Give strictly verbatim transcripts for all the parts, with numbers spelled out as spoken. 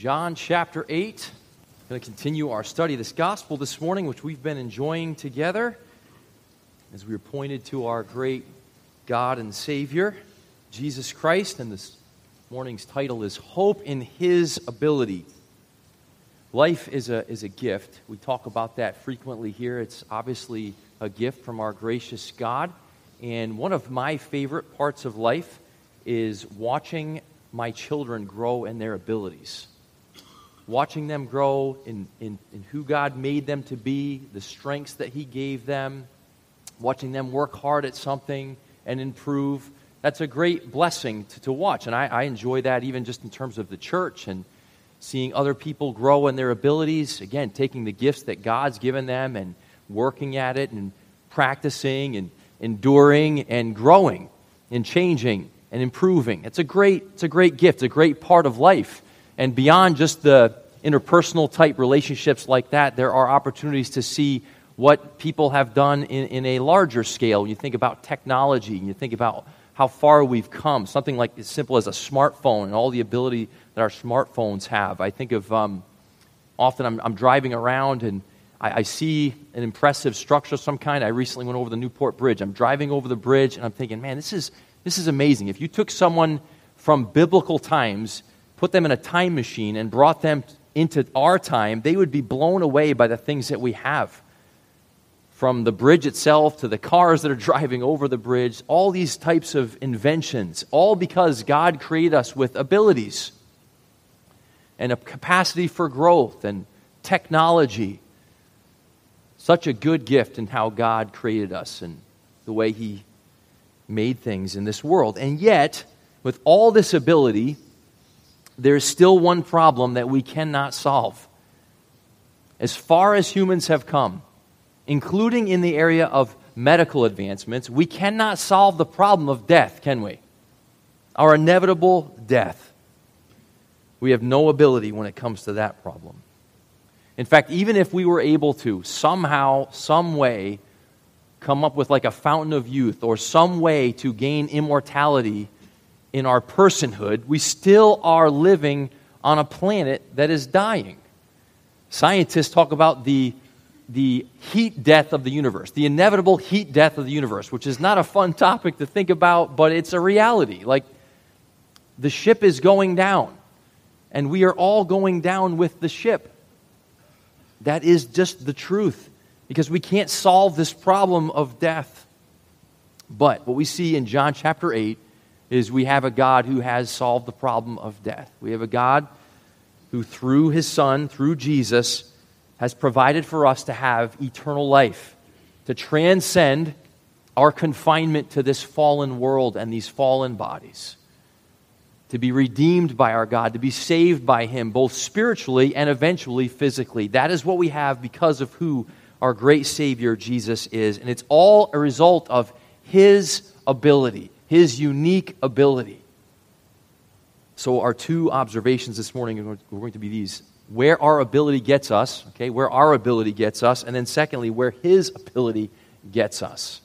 John chapter eight. We're going to continue our study of this gospel this morning, which we've been enjoying together as we are pointed to our great God and Savior, Jesus Christ. And this morning's title is Hope in His Ability. Life is a, is a gift. We talk about that frequently here. It's obviously a gift from our gracious God. And one of my favorite parts of life is watching my children grow in their abilities. Watching them grow in, in, in who God made them to be, the strengths that He gave them, watching them work hard at something and improve, that's a great blessing to, to watch. And I, I enjoy that even just in terms of the church and seeing other people grow in their abilities. Again, taking the gifts that God's given them and working at it and practicing and enduring and growing and changing and improving. It's a great, it's a great gift, it's a great part of life. And beyond just the interpersonal type relationships like that, there are opportunities to see what people have done in, in a larger scale. You think about technology, and you think about how far we've come. Something like as simple as a smartphone and all the ability that our smartphones have. I think of um, often I'm, I'm driving around and I, I see an impressive structure of some kind. I recently went over the Newport Bridge. I'm driving over the bridge and I'm thinking, man, this is this is amazing. If you took someone from biblical times, put them in a time machine and brought them into our time, they would be blown away by the things that we have. From the bridge itself to the cars that are driving over the bridge, all these types of inventions, all because God created us with abilities and a capacity for growth and technology. Such a good gift in how God created us and the way He made things in this world. And yet, with all this ability, there's still one problem that we cannot solve. As far as humans have come, including in the area of medical advancements, we cannot solve the problem of death, can we? Our inevitable death. We have no ability when it comes to that problem. In fact, even if we were able to somehow, some way, come up with like a fountain of youth or some way to gain immortality in our personhood, we still are living on a planet that is dying. Scientists talk about the, the heat death of the universe, the inevitable heat death of the universe, which is not a fun topic to think about, but it's a reality. Like, the ship is going down, and we are all going down with the ship. That is just the truth, because we can't solve this problem of death. But what we see in John chapter eight is we have a God who has solved the problem of death. We have a God who, through His Son, through Jesus, has provided for us to have eternal life, to transcend our confinement to this fallen world and these fallen bodies, to be redeemed by our God, to be saved by Him, both spiritually and eventually physically. That is what we have because of who our great Savior Jesus is. And it's all a result of His ability, His unique ability. So our two observations this morning are going to be these: where our ability gets us, okay, where our ability gets us, and then secondly, where His ability gets us.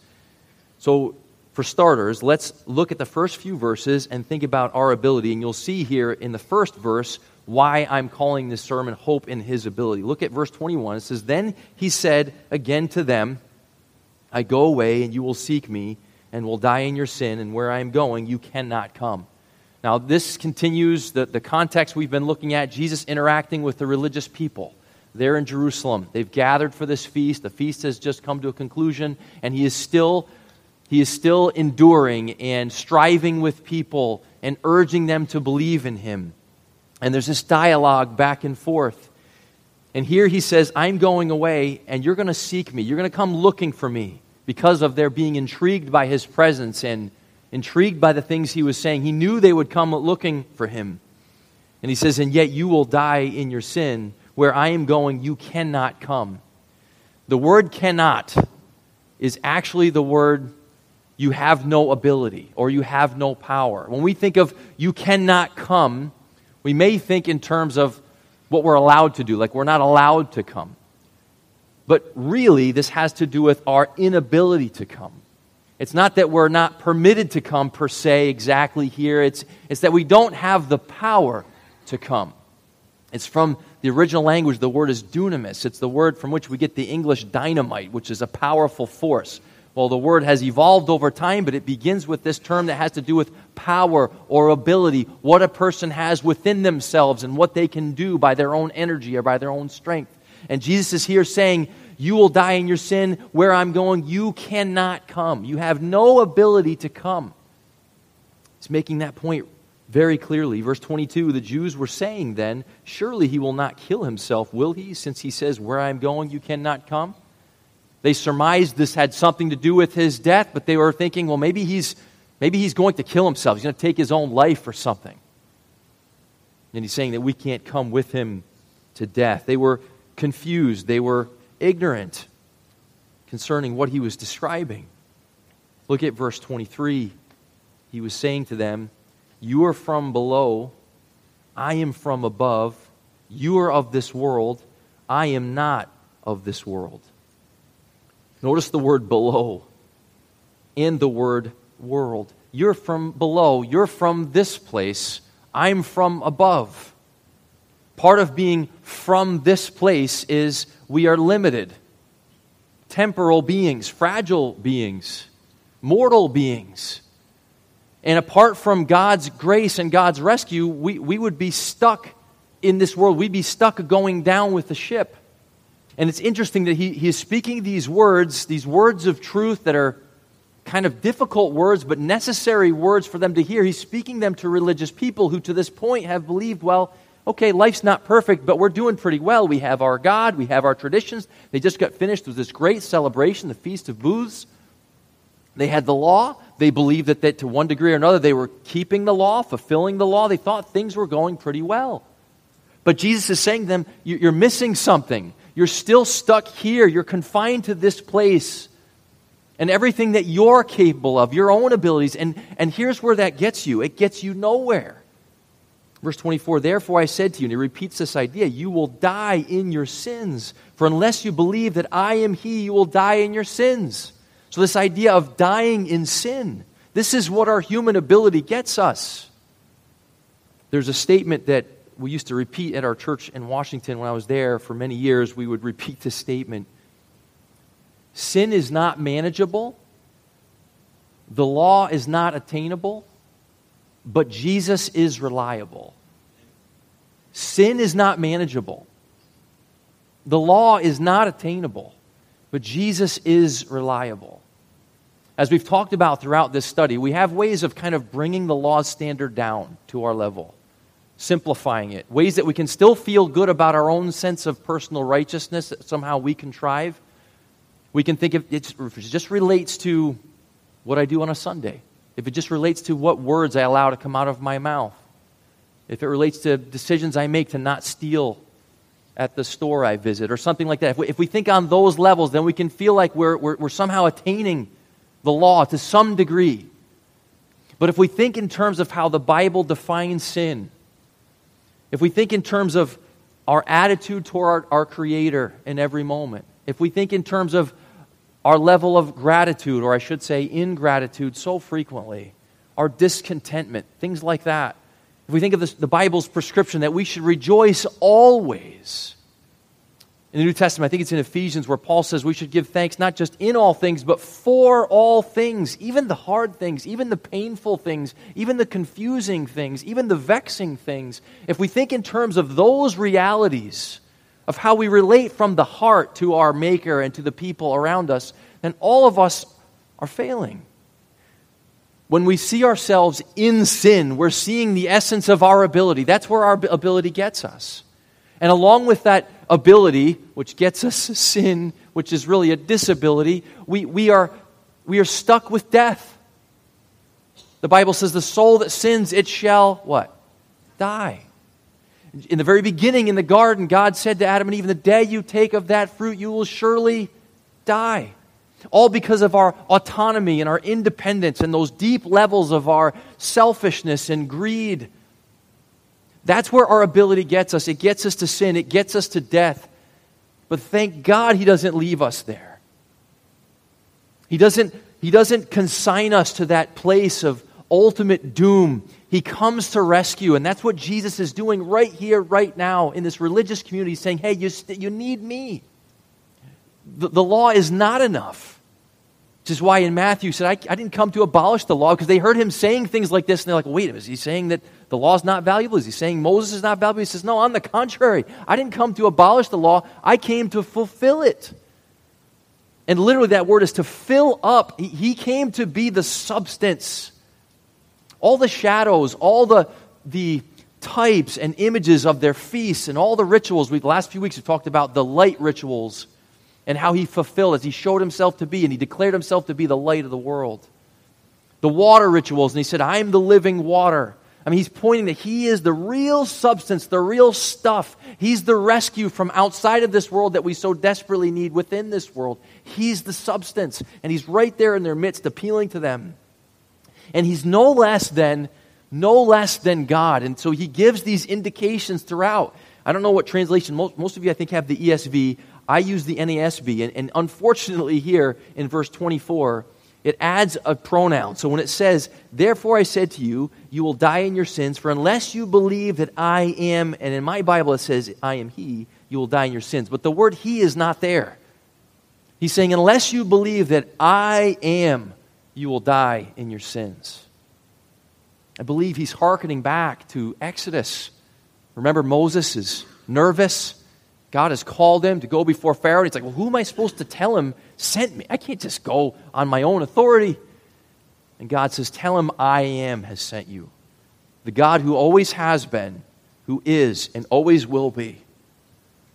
So for starters, let's look at the first few verses and think about our ability, and you'll see here in the first verse why I'm calling this sermon Hope in His Ability. Look at verse twenty-one. It says, "Then He said again to them, I go away, and you will seek me, and will die in your sin, and where I am going, you cannot come." Now, this continues the, the context we've been looking at, Jesus interacting with the religious people. They're in Jerusalem. They've gathered for this feast. The feast has just come to a conclusion, and he is still, he is still enduring and striving with people and urging them to believe in him. And there's this dialogue back and forth. And here he says, I'm going away, and you're going to seek me. You're going to come looking for me. Because of their being intrigued by his presence and intrigued by the things he was saying, he knew they would come looking for him. And he says, and yet you will die in your sin. Where I am going, you cannot come. The word cannot is actually the word you have no ability or you have no power. When we think of you cannot come, we may think in terms of what we're allowed to do, like we're not allowed to come. But really, this has to do with our inability to come. It's not that we're not permitted to come per se exactly here. It's, it's that we don't have the power to come. It's from the original language, the word is dunamis. It's the word from which we get the English dynamite, which is a powerful force. Well, the word has evolved over time, but it begins with this term that has to do with power or ability, what a person has within themselves and what they can do by their own energy or by their own strength. And Jesus is here saying, you will die in your sin. Where I'm going, you cannot come. You have no ability to come. He's making that point very clearly. Verse twenty-two, the Jews were saying then, surely he will not kill himself, will he? Since he says, where I'm going, you cannot come. They surmised this had something to do with his death, but they were thinking, well, maybe he's maybe he's going to kill himself. He's going to take his own life or something. And he's saying that we can't come with him to death. They were confused. They were ignorant concerning what he was describing. Look at verse twenty-three. He was saying to them, you are from below, I am from above. You are of this world, I am not of this world. Notice the word below and the word world. You're from below. You're from this place. I'm from above. Part of being from this place is we are limited. Temporal beings, fragile beings, mortal beings. And apart from God's grace and God's rescue, we, we would be stuck in this world. We'd be stuck going down with the ship. And it's interesting that he, he is speaking these words, these words of truth that are kind of difficult words, but necessary words for them to hear. He's speaking them to religious people who to this point have believed, well, okay, life's not perfect, but we're doing pretty well. We have our God. We have our traditions. They just got finished with this great celebration, the Feast of Booths. They had the law. They believed that, that to one degree or another, they were keeping the law, fulfilling the law. They thought things were going pretty well. But Jesus is saying to them, you're missing something. You're still stuck here. You're confined to this place and everything that you're capable of, your own abilities. And, and here's where that gets you. It gets you nowhere. Verse twenty-four, therefore I said to you, and he repeats this idea, you will die in your sins. For unless you believe that I am he, you will die in your sins. So this idea of dying in sin, this is what our human ability gets us. There's a statement that we used to repeat at our church in Washington when I was there for many years. We would repeat this statement. Sin is not manageable. The law is not attainable. But Jesus is reliable. Sin is not manageable. The law is not attainable. But Jesus is reliable. As we've talked about throughout this study, we have ways of kind of bringing the law standard down to our level. Simplifying it, ways that we can still feel good about our own sense of personal righteousness that somehow we contrive. We can think if it just relates to what I do on a Sunday, if it just relates to what words I allow to come out of my mouth, if it relates to decisions I make to not steal at the store I visit or something like that. If we, if we think on those levels, then we can feel like we're, we're, we're somehow attaining the law to some degree. But if we think in terms of how the Bible defines sin, if we think in terms of our attitude toward our, our Creator in every moment, if we think in terms of our level of gratitude, or I should say ingratitude so frequently, our discontentment, things like that, if we think of this, the Bible's prescription that we should rejoice always. In the New Testament, I think it's in Ephesians where Paul says we should give thanks not just in all things, but for all things, even the hard things, even the painful things, even the confusing things, even the vexing things. If we think in terms of those realities, of how we relate from the heart to our Maker and to the people around us, then all of us are failing. When we see ourselves in sin, we're seeing the essence of our ability. That's where our ability gets us. And along with that ability, which gets us sin, which is really a disability, we, we are we are stuck with death. The Bible says the soul that sins, it shall what? Die. In the very beginning in the garden, God said to Adam and Eve, the day you take of that fruit, you will surely die. All because of our autonomy and our independence and those deep levels of our selfishness and greed. That's where our ability gets us. It gets us to sin. It gets us to death. But thank God he doesn't leave us there. He doesn't, he doesn't consign us to that place of ultimate doom. He comes to rescue, and that's what Jesus is doing right here, right now, in this religious community, saying, hey, you, st- you need me. The, the law is not enough. Which is why in Matthew he said, I, I didn't come to abolish the law, because they heard him saying things like this, and they're like, wait a minute, is he saying that the law is not valuable? Is he saying Moses is not valuable? He says, no, on the contrary, I didn't come to abolish the law, I came to fulfill it. And literally that word is to fill up. He, he came to be the substance. All the shadows, all the the types and images of their feasts and all the rituals. We, the last few weeks we've talked about the light rituals and how he fulfilled as he showed himself to be, and he declared himself to be the light of the world. The water rituals, and he said, I am the living water. I mean, he's pointing that he is the real substance, the real stuff. He's the rescue from outside of this world that we so desperately need within this world. He's the substance, and he's right there in their midst appealing to them. And he's no less than, no less than God. And so he gives these indications throughout. I don't know what translation, most, most of you I think have the E S V. I use the N A S B. And, and unfortunately here in verse twenty-four, it adds a pronoun. So when it says, therefore I said to you, you will die in your sins, for unless you believe that I am, and in my Bible it says, I am he, you will die in your sins. But the word he is not there. He's saying, unless you believe that I am, you will die in your sins. I believe he's hearkening back to Exodus. Remember, Moses is nervous. God has called him to go before Pharaoh. He's like, well, who am I supposed to tell him sent me? I can't just go on my own authority. And God says, tell him I am has sent you. The God who always has been, who is, and always will be.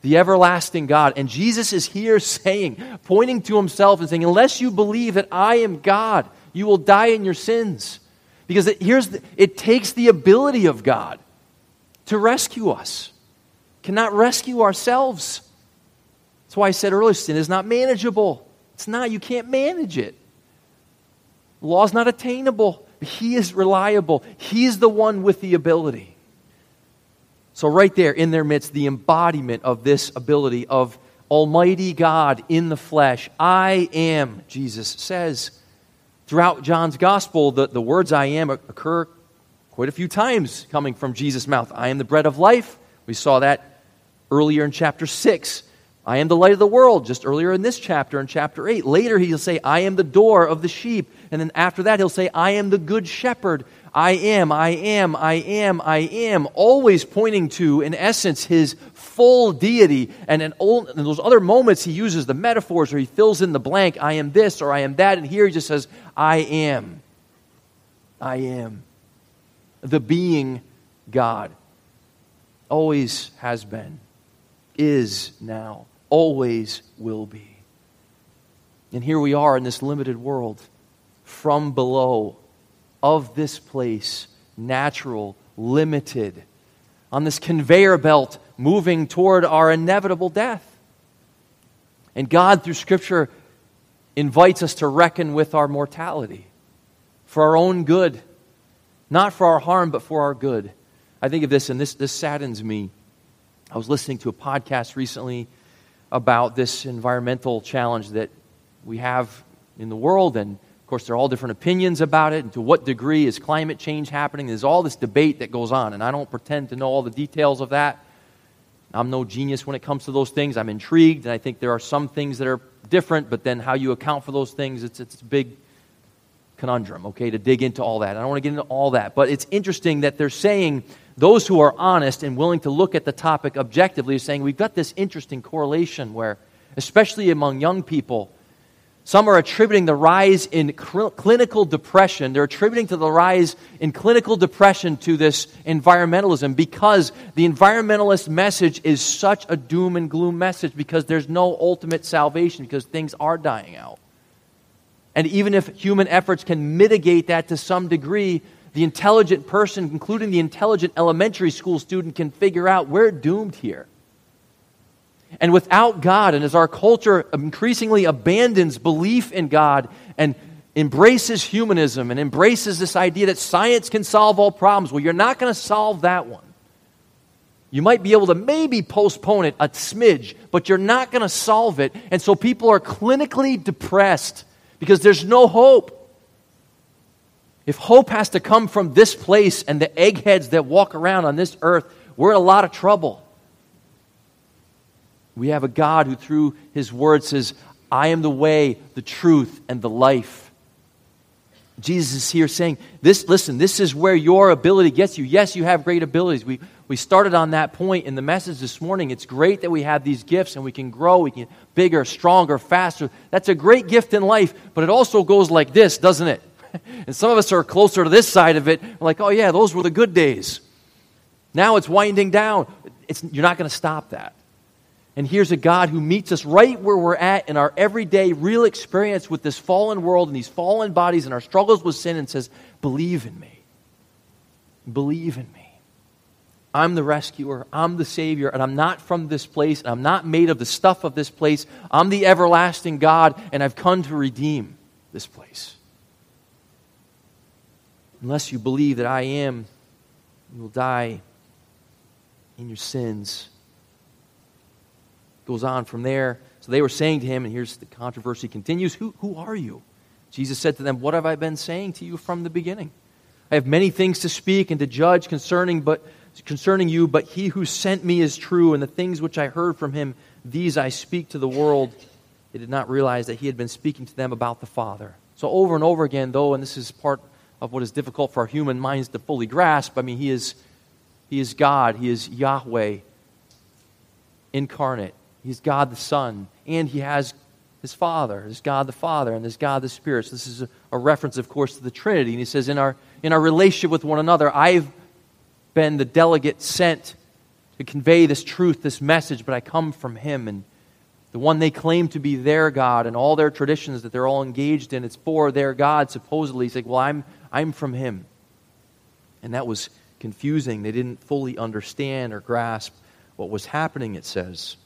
The everlasting God. And Jesus is here saying, pointing to himself and saying, unless you believe that I am God, you will die in your sins. Because it, here's the, it takes the ability of God to rescue us. Cannot rescue ourselves. That's why I said earlier, sin is not manageable. It's not, you can't manage it. The law is not attainable. He is reliable. He is the one with the ability. So right there in their midst, the embodiment of this ability of Almighty God in the flesh. I am, Jesus says. Throughout John's gospel, the, the words I am occur quite a few times coming from Jesus' mouth. I am the bread of life. We saw that earlier in chapter six. I am the light of the world, just earlier in this chapter, in chapter eight. Later he'll say, I am the door of the sheep. And then after that he'll say, I am the good shepherd. I am, I am, I am, I am, always pointing to, in essence, his full deity. And in, old, in those other moments, he uses the metaphors, or he fills in the blank, I am this, or I am that. And here he just says, I am, I am, the being God. Always has been, is now, always will be. And here we are in this limited world, from below, of this place, natural, limited, on this conveyor belt moving toward our inevitable death. And God, through Scripture, invites us to reckon with our mortality for our own good, not for our harm, but for our good. I think of this, and this, this saddens me. I was listening to a podcast recently about this environmental challenge that we have in the world, and of course, there are all different opinions about it, and to what degree is climate change happening? There's all this debate that goes on, and I don't pretend to know all the details of that. I'm no genius when it comes to those things. I'm intrigued, and I think there are some things that are different, but then how you account for those things, it's, it's a big conundrum, okay, to dig into all that. I don't want to get into all that, but it's interesting that they're saying, those who are honest and willing to look at the topic objectively are saying, we've got this interesting correlation where, especially among young people, some are attributing the rise in cl- clinical depression. They're attributing to the rise in clinical depression to this environmentalism, because the environmentalist message is such a doom and gloom message, because there's no ultimate salvation, because things are dying out. And even if human efforts can mitigate that to some degree, the intelligent person, including the intelligent elementary school student, can figure out we're doomed here. And without God, and as our culture increasingly abandons belief in God and embraces humanism and embraces this idea that science can solve all problems, well, you're not going to solve that one. You might be able to maybe postpone it a smidge, but you're not going to solve it. And so people are clinically depressed because there's no hope. If hope has to come from this place and the eggheads that walk around on this earth, we're in a lot of trouble. We have a God who through his word says, I am the way, the truth, and the life. Jesus is here saying, "This, listen, this is where your ability gets you. Yes, you have great abilities. We, we started on that point in the message this morning. It's great that we have these gifts and we can grow, we can get bigger, stronger, faster. That's a great gift in life, but it also goes like this, doesn't it? And some of us are closer to this side of it. We're like, oh yeah, those were the good days. Now it's winding down. It's, you're not going to stop that. And here's a God who meets us right where we're at in our everyday real experience with this fallen world and these fallen bodies and our struggles with sin and says, believe in me. Believe in me. I'm the rescuer. I'm the savior. And I'm not from this place. And I'm not made of the stuff of this place. I'm the everlasting God. And I've come to redeem this place. Unless you believe that I am, you will die in your sins. Goes on from there. So they were saying to him, and here's the controversy continues, who, who are you? Jesus said to them, what have I been saying to you from the beginning? I have many things to speak and to judge concerning, but, concerning you, but he who sent me is true, and the things which I heard from him, these I speak to the world. They did not realize that he had been speaking to them about the Father. So over and over again, though, and this is part of what is difficult for our human minds to fully grasp, I mean, he is, he is God, he is Yahweh incarnate. He's God the Son, and he has his Father. There's God the Father, and there's God the Spirit. So this is a, a reference, of course, to the Trinity. And he says, in our in our relationship with one another, I've been the delegate sent to convey this truth, this message, but I come from him. And the one they claim to be their God and all their traditions that they're all engaged in, it's for their God, supposedly. He's like, well, I'm I'm from him. And that was confusing. They didn't fully understand or grasp what was happening, it says.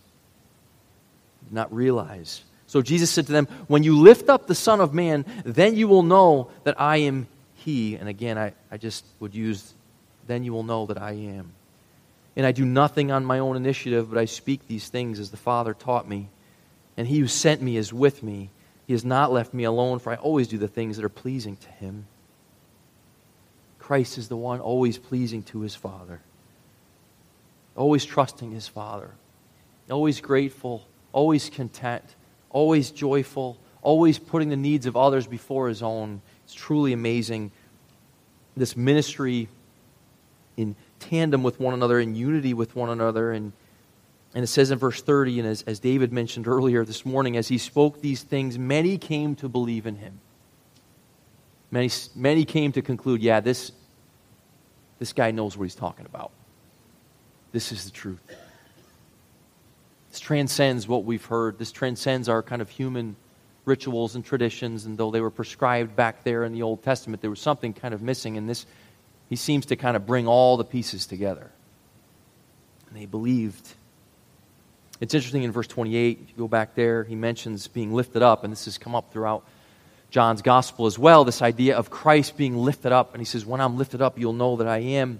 Not realize. So Jesus said to them, when you lift up the Son of Man, then you will know that I am he. And again, I, I just would use, then you will know that I am. And I do nothing on my own initiative, but I speak these things as the Father taught me. And he who sent me is with me. He has not left me alone, for I always do the things that are pleasing to him. Christ is the one always pleasing to his Father. Always trusting his Father. Always grateful. Always content, always joyful, always putting the needs of others before his own. It's truly amazing. This ministry in tandem with one another, in unity with one another. And, and it says in verse thirty, and as, as David mentioned earlier this morning, as he spoke these things, many came to believe in him. Many, many came to conclude, yeah, this, this guy knows what he's talking about. This is the truth. This transcends what we've heard. This transcends our kind of human rituals and traditions. And though they were prescribed back there in the Old Testament, there was something kind of missing. And this, he seems to kind of bring all the pieces together. And they believed. It's interesting in verse twenty-eight, if you go back there, he mentions being lifted up. And this has come up throughout John's gospel as well, this idea of Christ being lifted up. And he says, when I'm lifted up, you'll know that I am.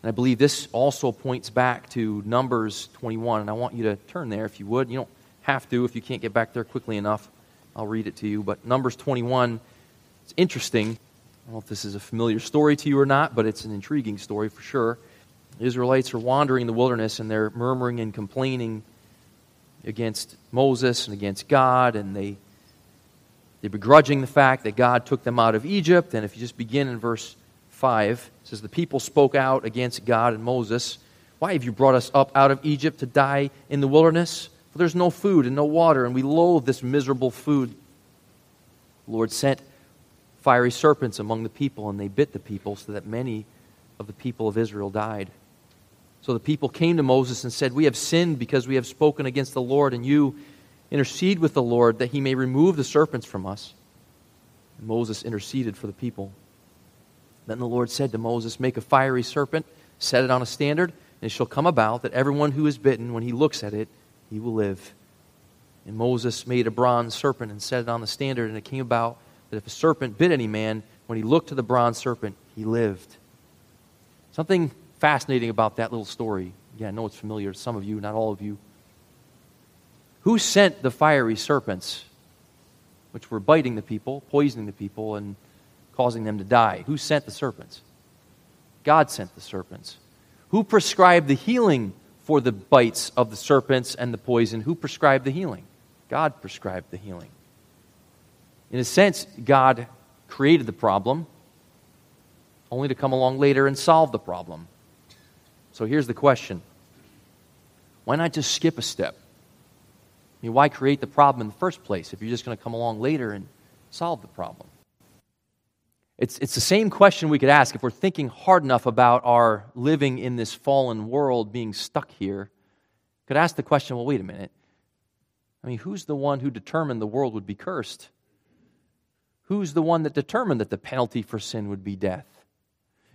And I believe this also points back to Numbers twenty-one. And I want you to turn there if you would. You don't have to if you can't get back there quickly enough. I'll read it to you. But Numbers twenty-one, it's interesting. I don't know if this is a familiar story to you or not, but it's an intriguing story for sure. The Israelites are wandering in the wilderness, and they're murmuring and complaining against Moses and against God. And they, they're begrudging the fact that God took them out of Egypt. And if you just begin in verse five, it says, the people spoke out against God and Moses. Why have you brought us up out of Egypt to die in the wilderness? For there's no food and no water, and we loathe this miserable food. The Lord sent fiery serpents among the people, and they bit the people, so that many of the people of Israel died. So the people came to Moses and said, we have sinned because we have spoken against the Lord, and you intercede with the Lord that he may remove the serpents from us. And Moses interceded for the people. Then the Lord said to Moses, make a fiery serpent, set it on a standard, and it shall come about that everyone who is bitten, when he looks at it, he will live. And Moses made a bronze serpent and set it on the standard, and it came about that if a serpent bit any man, when he looked to the bronze serpent, he lived. Something fascinating about that little story. Yeah, I know it's familiar to some of you, not all of you. Who sent the fiery serpents, which were biting the people, poisoning the people, and causing them to die? Who sent the serpents? God sent the serpents. Who prescribed the healing for the bites of the serpents and the poison? Who prescribed the healing? God prescribed the healing. In a sense, God created the problem, only to come along later and solve the problem. So here's the question. Why not just skip a step? I mean, why create the problem in the first place if you're just going to come along later and solve the problem? It's, it's the same question we could ask if we're thinking hard enough about our living in this fallen world, being stuck here. Could ask the question, well, wait a minute. I mean, who's the one who determined the world would be cursed? Who's the one that determined that the penalty for sin would be death?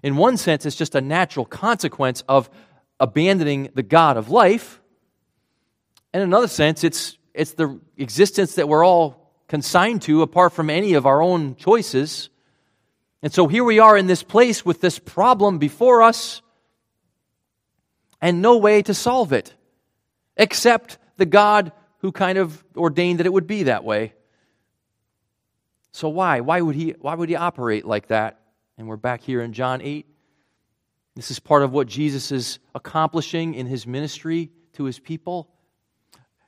In one sense, it's just a natural consequence of abandoning the God of life. In another sense, it's, it's the existence that we're all consigned to apart from any of our own choices. And so here we are in this place with this problem before us and no way to solve it except the God who kind of ordained that it would be that way. So why? Why would he, why would he operate like that? And we're back here in John eight. This is part of what Jesus is accomplishing in his ministry to his people.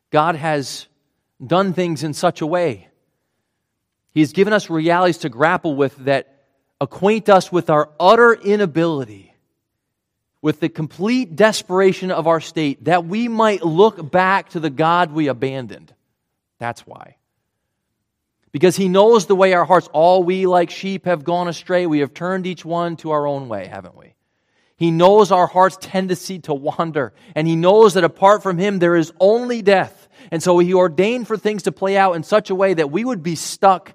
God has done things in such a way. He has given us realities to grapple with that acquaint us with our utter inability, with the complete desperation of our state, that we might look back to the God we abandoned. That's why. Because he knows the way our hearts, all we like sheep have gone astray, we have turned each one to our own way, haven't we? He knows our heart's tendency to wander, and he knows that apart from him there is only death. And so he ordained for things to play out in such a way that we would be stuck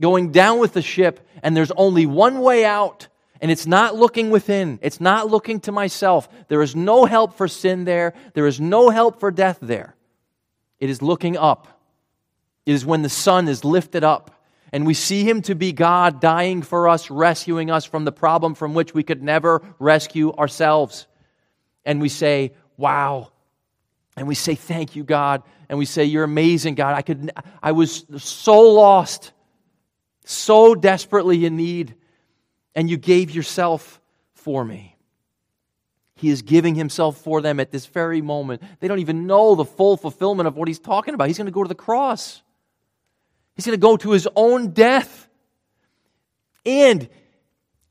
going down with the ship, and there's only one way out, and it's not looking within. It's not looking to myself. There is no help for sin there. There is no help for death there. It is looking up. It is when the sun is lifted up, and we see him to be God dying for us, rescuing us from the problem from which we could never rescue ourselves. And we say, wow. And we say, thank you, God. And we say, you're amazing, God. I could, I was so lost, so desperately in need, and you gave yourself for me. He is giving himself for them at this very moment. They don't even know the full fulfillment of what he's talking about. He's going to go to the cross. He's going to go to his own death. And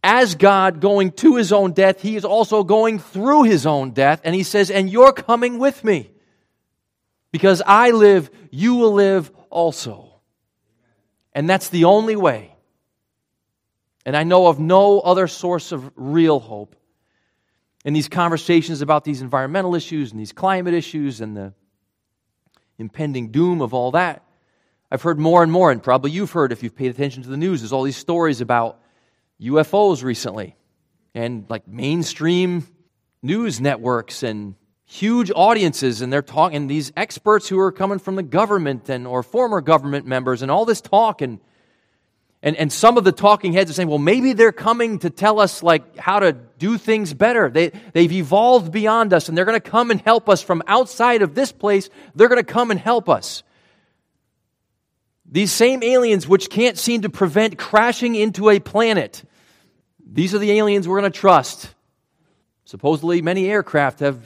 as God going to his own death, he is also going through his own death. And he says, and you're coming with me. Because I live, you will live also. And that's the only way. And I know of no other source of real hope. In these conversations about these environmental issues and these climate issues and the impending doom of all that, I've heard more and more, and probably you've heard if you've paid attention to the news, there's all these stories about U F Os recently, and like mainstream news networks and huge audiences, and they're talking, and these experts who are coming from the government and or former government members and all this talk, and and and some of the talking heads are saying, well, maybe they're coming to tell us like how to do things better. They they've evolved beyond us, and they're going to come and help us from outside of this place. They're going to come and help us. These same aliens which can't seem to prevent crashing into a planet. These are the aliens we're going to trust. Supposedly many aircraft have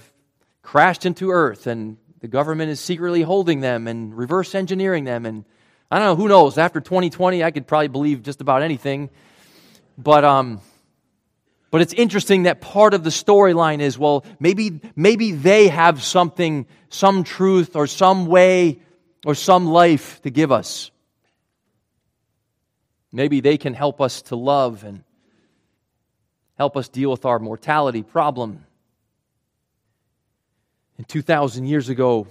crashed into Earth, and the government is secretly holding them and reverse engineering them. And I don't know, who knows? After twenty twenty, I could probably believe just about anything. But um, but it's interesting that part of the storyline is, well, maybe maybe they have something, some truth or some way or some life to give us. Maybe they can help us to love and help us deal with our mortality problem. And two thousand years ago,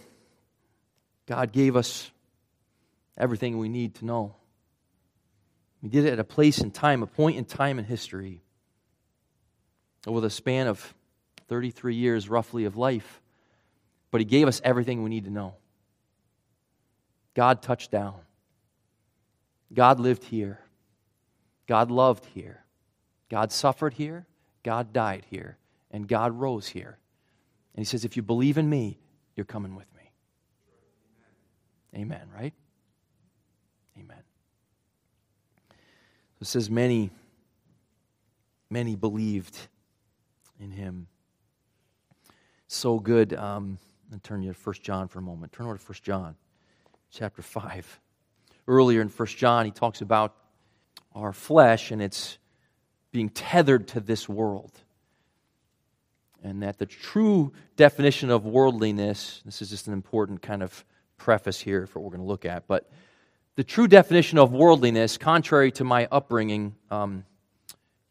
God gave us everything we need to know. He did it at a place in time, a point in time in history, over the span of thirty-three years roughly of life. But he gave us everything we need to know. God touched down. God lived here. God loved here. God suffered here. God died here. And God rose here. And he says, if you believe in me, you're coming with me. Amen, right? Amen. It says many, many believed in him. So good. Um, I'll turn you to First John for a moment. Turn over to First John chapter five. Earlier in First John, he talks about our flesh and it's being tethered to this world. And that the true definition of worldliness, this is just an important kind of preface here for what we're going to look at, but the true definition of worldliness, contrary to my upbringing um,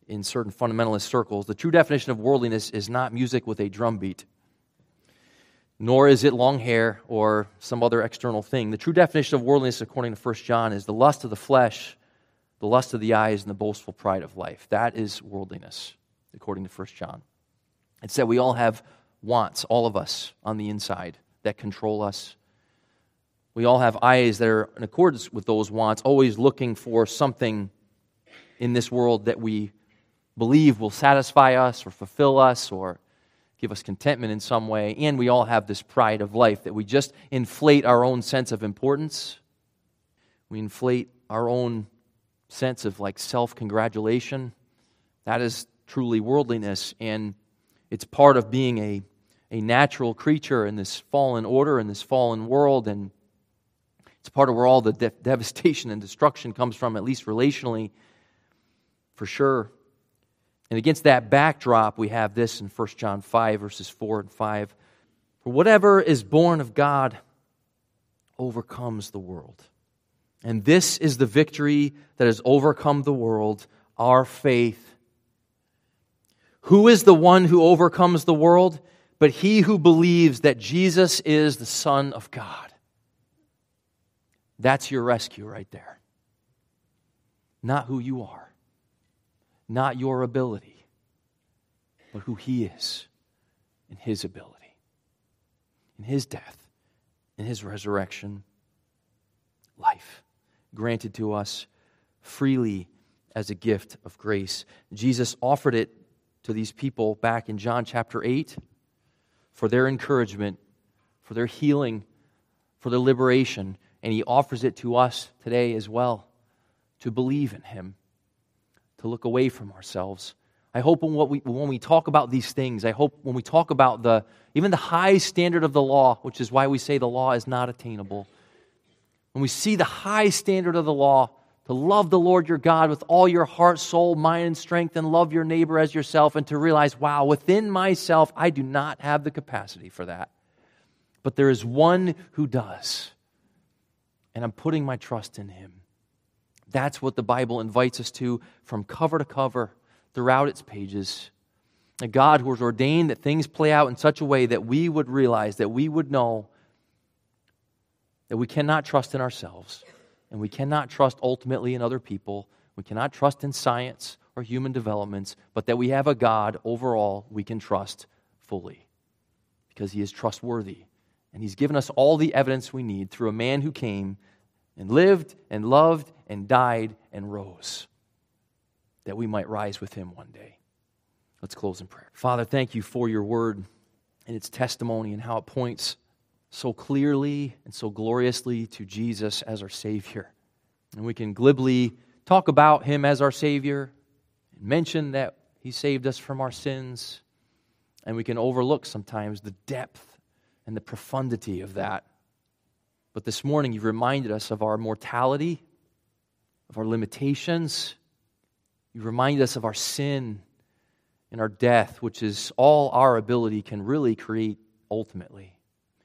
in certain fundamentalist circles, the true definition of worldliness is not music with a drum beat, nor is it long hair or some other external thing. The true definition of worldliness, according to First John, is the lust of the flesh, the lust of the eyes, and the boastful pride of life. That is worldliness, according to First John. It's that we all have wants, all of us, on the inside that control us. We all have eyes that are in accordance with those wants, always looking for something in this world that we believe will satisfy us or fulfill us or give us contentment in some way. And we all have this pride of life that we just inflate our own sense of importance. We inflate our own sense of like self-congratulation. That is truly worldliness, and it's part of being a, a natural creature in this fallen order, in this fallen world, and it's part of where all the de- devastation and destruction comes from, at least relationally, for sure. And against that backdrop, we have this in First John five, verses four and five. For whatever is born of God overcomes the world. And this is the victory that has overcome the world, our faith. Who is the one who overcomes the world? But he who believes that Jesus is the Son of God. That's your rescue right there. Not who you are. Not your ability. But who he is. In his ability. In his death. In his resurrection. Life. Granted to us freely as a gift of grace. Jesus offered it to these people back in John chapter eight for their encouragement, for their healing, for their liberation. And he offers it to us today as well, to believe in him, to look away from ourselves. I hope when, what we, when we talk about these things, I hope when we talk about the even the high standard of the law, which is why we say the law is not attainable, when we see the high standard of the law, to love the Lord your God with all your heart, soul, mind, and strength, and love your neighbor as yourself, and to realize, wow, within myself, I do not have the capacity for that. But there is one who does, and I'm putting my trust in him. That's what the Bible invites us to from cover to cover throughout its pages. A God who has ordained that things play out in such a way that we would realize, that we would know that we cannot trust in ourselves. And we cannot trust ultimately in other people. We cannot trust in science or human developments, but that we have a God overall we can trust fully because he is trustworthy. And he's given us all the evidence we need through a man who came and lived and loved and died and rose, that we might rise with him one day. Let's close in prayer. Father, thank you for your word and its testimony and how it points so clearly and so gloriously to Jesus as our Savior. And we can glibly talk about him as our Savior, and mention that he saved us from our sins, and we can overlook sometimes the depth and the profundity of that. But this morning you've reminded us of our mortality, of our limitations. You remind us of our sin and our death, which is all our ability can really create ultimately.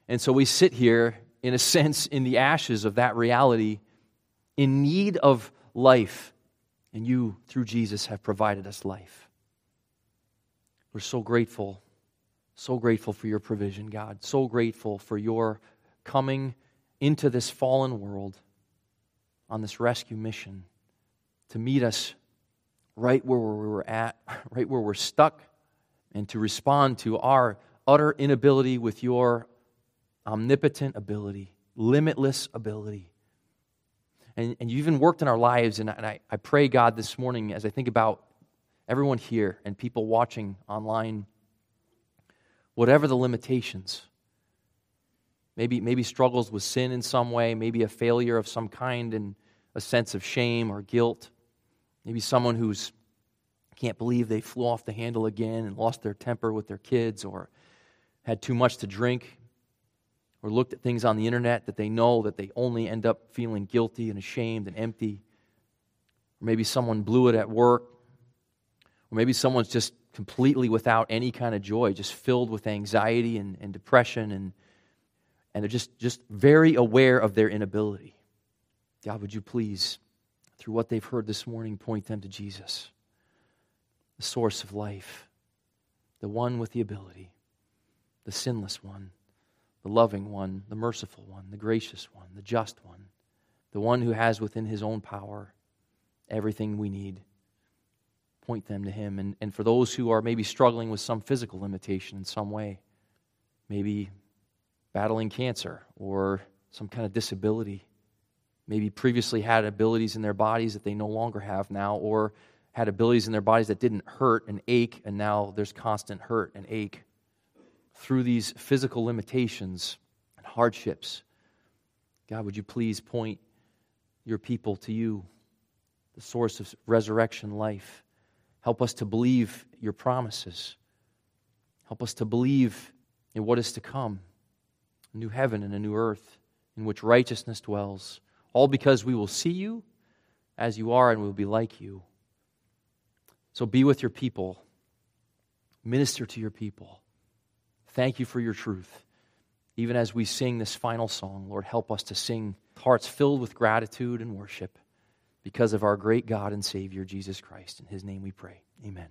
And so we sit here, in a sense, in the ashes of that reality, in need of life. And you, through Jesus, have provided us life. We're so grateful, so grateful for your provision, God. So grateful for your coming into this fallen world on this rescue mission to meet us right where we were at, right where we're stuck, and to respond to our utter inability with your omnipotent ability, limitless ability. And, and you even worked in our lives, and, I, and I, I pray, God, this morning, as I think about everyone here and people watching online, whatever the limitations, maybe, maybe struggles with sin in some way, maybe a failure of some kind and a sense of shame or guilt, Maybe someone who's can't believe they flew off the handle again and lost their temper with their kids, or had too much to drink, or looked at things on the internet that they know that they only end up feeling guilty and ashamed and empty. Or maybe someone blew it at work. Or maybe someone's just completely without any kind of joy, just filled with anxiety and, and depression, and, and they're just, just very aware of their inability. God, would you please, through what they've heard this morning, point them to Jesus, the source of life, the one with the ability, the sinless one, the loving one, the merciful one, the gracious one, the just one, the one who has within his own power everything we need. Point them to him. And, and for those who are maybe struggling with some physical limitation in some way, maybe battling cancer or some kind of disability, maybe previously had abilities in their bodies that they no longer have now, or had abilities in their bodies that didn't hurt and ache, and now there's constant hurt and ache. Through these physical limitations and hardships, God, would you please point your people to you, the source of resurrection life. Help us to believe your promises. Help us to believe in what is to come, a new heaven and a new earth in which righteousness dwells, all because we will see you as you are and we'll be like you. So be with your people. Minister to your people. Thank you for your truth. Even as we sing this final song, Lord, help us to sing hearts filled with gratitude and worship because of our great God and Savior, Jesus Christ. In his name we pray. Amen.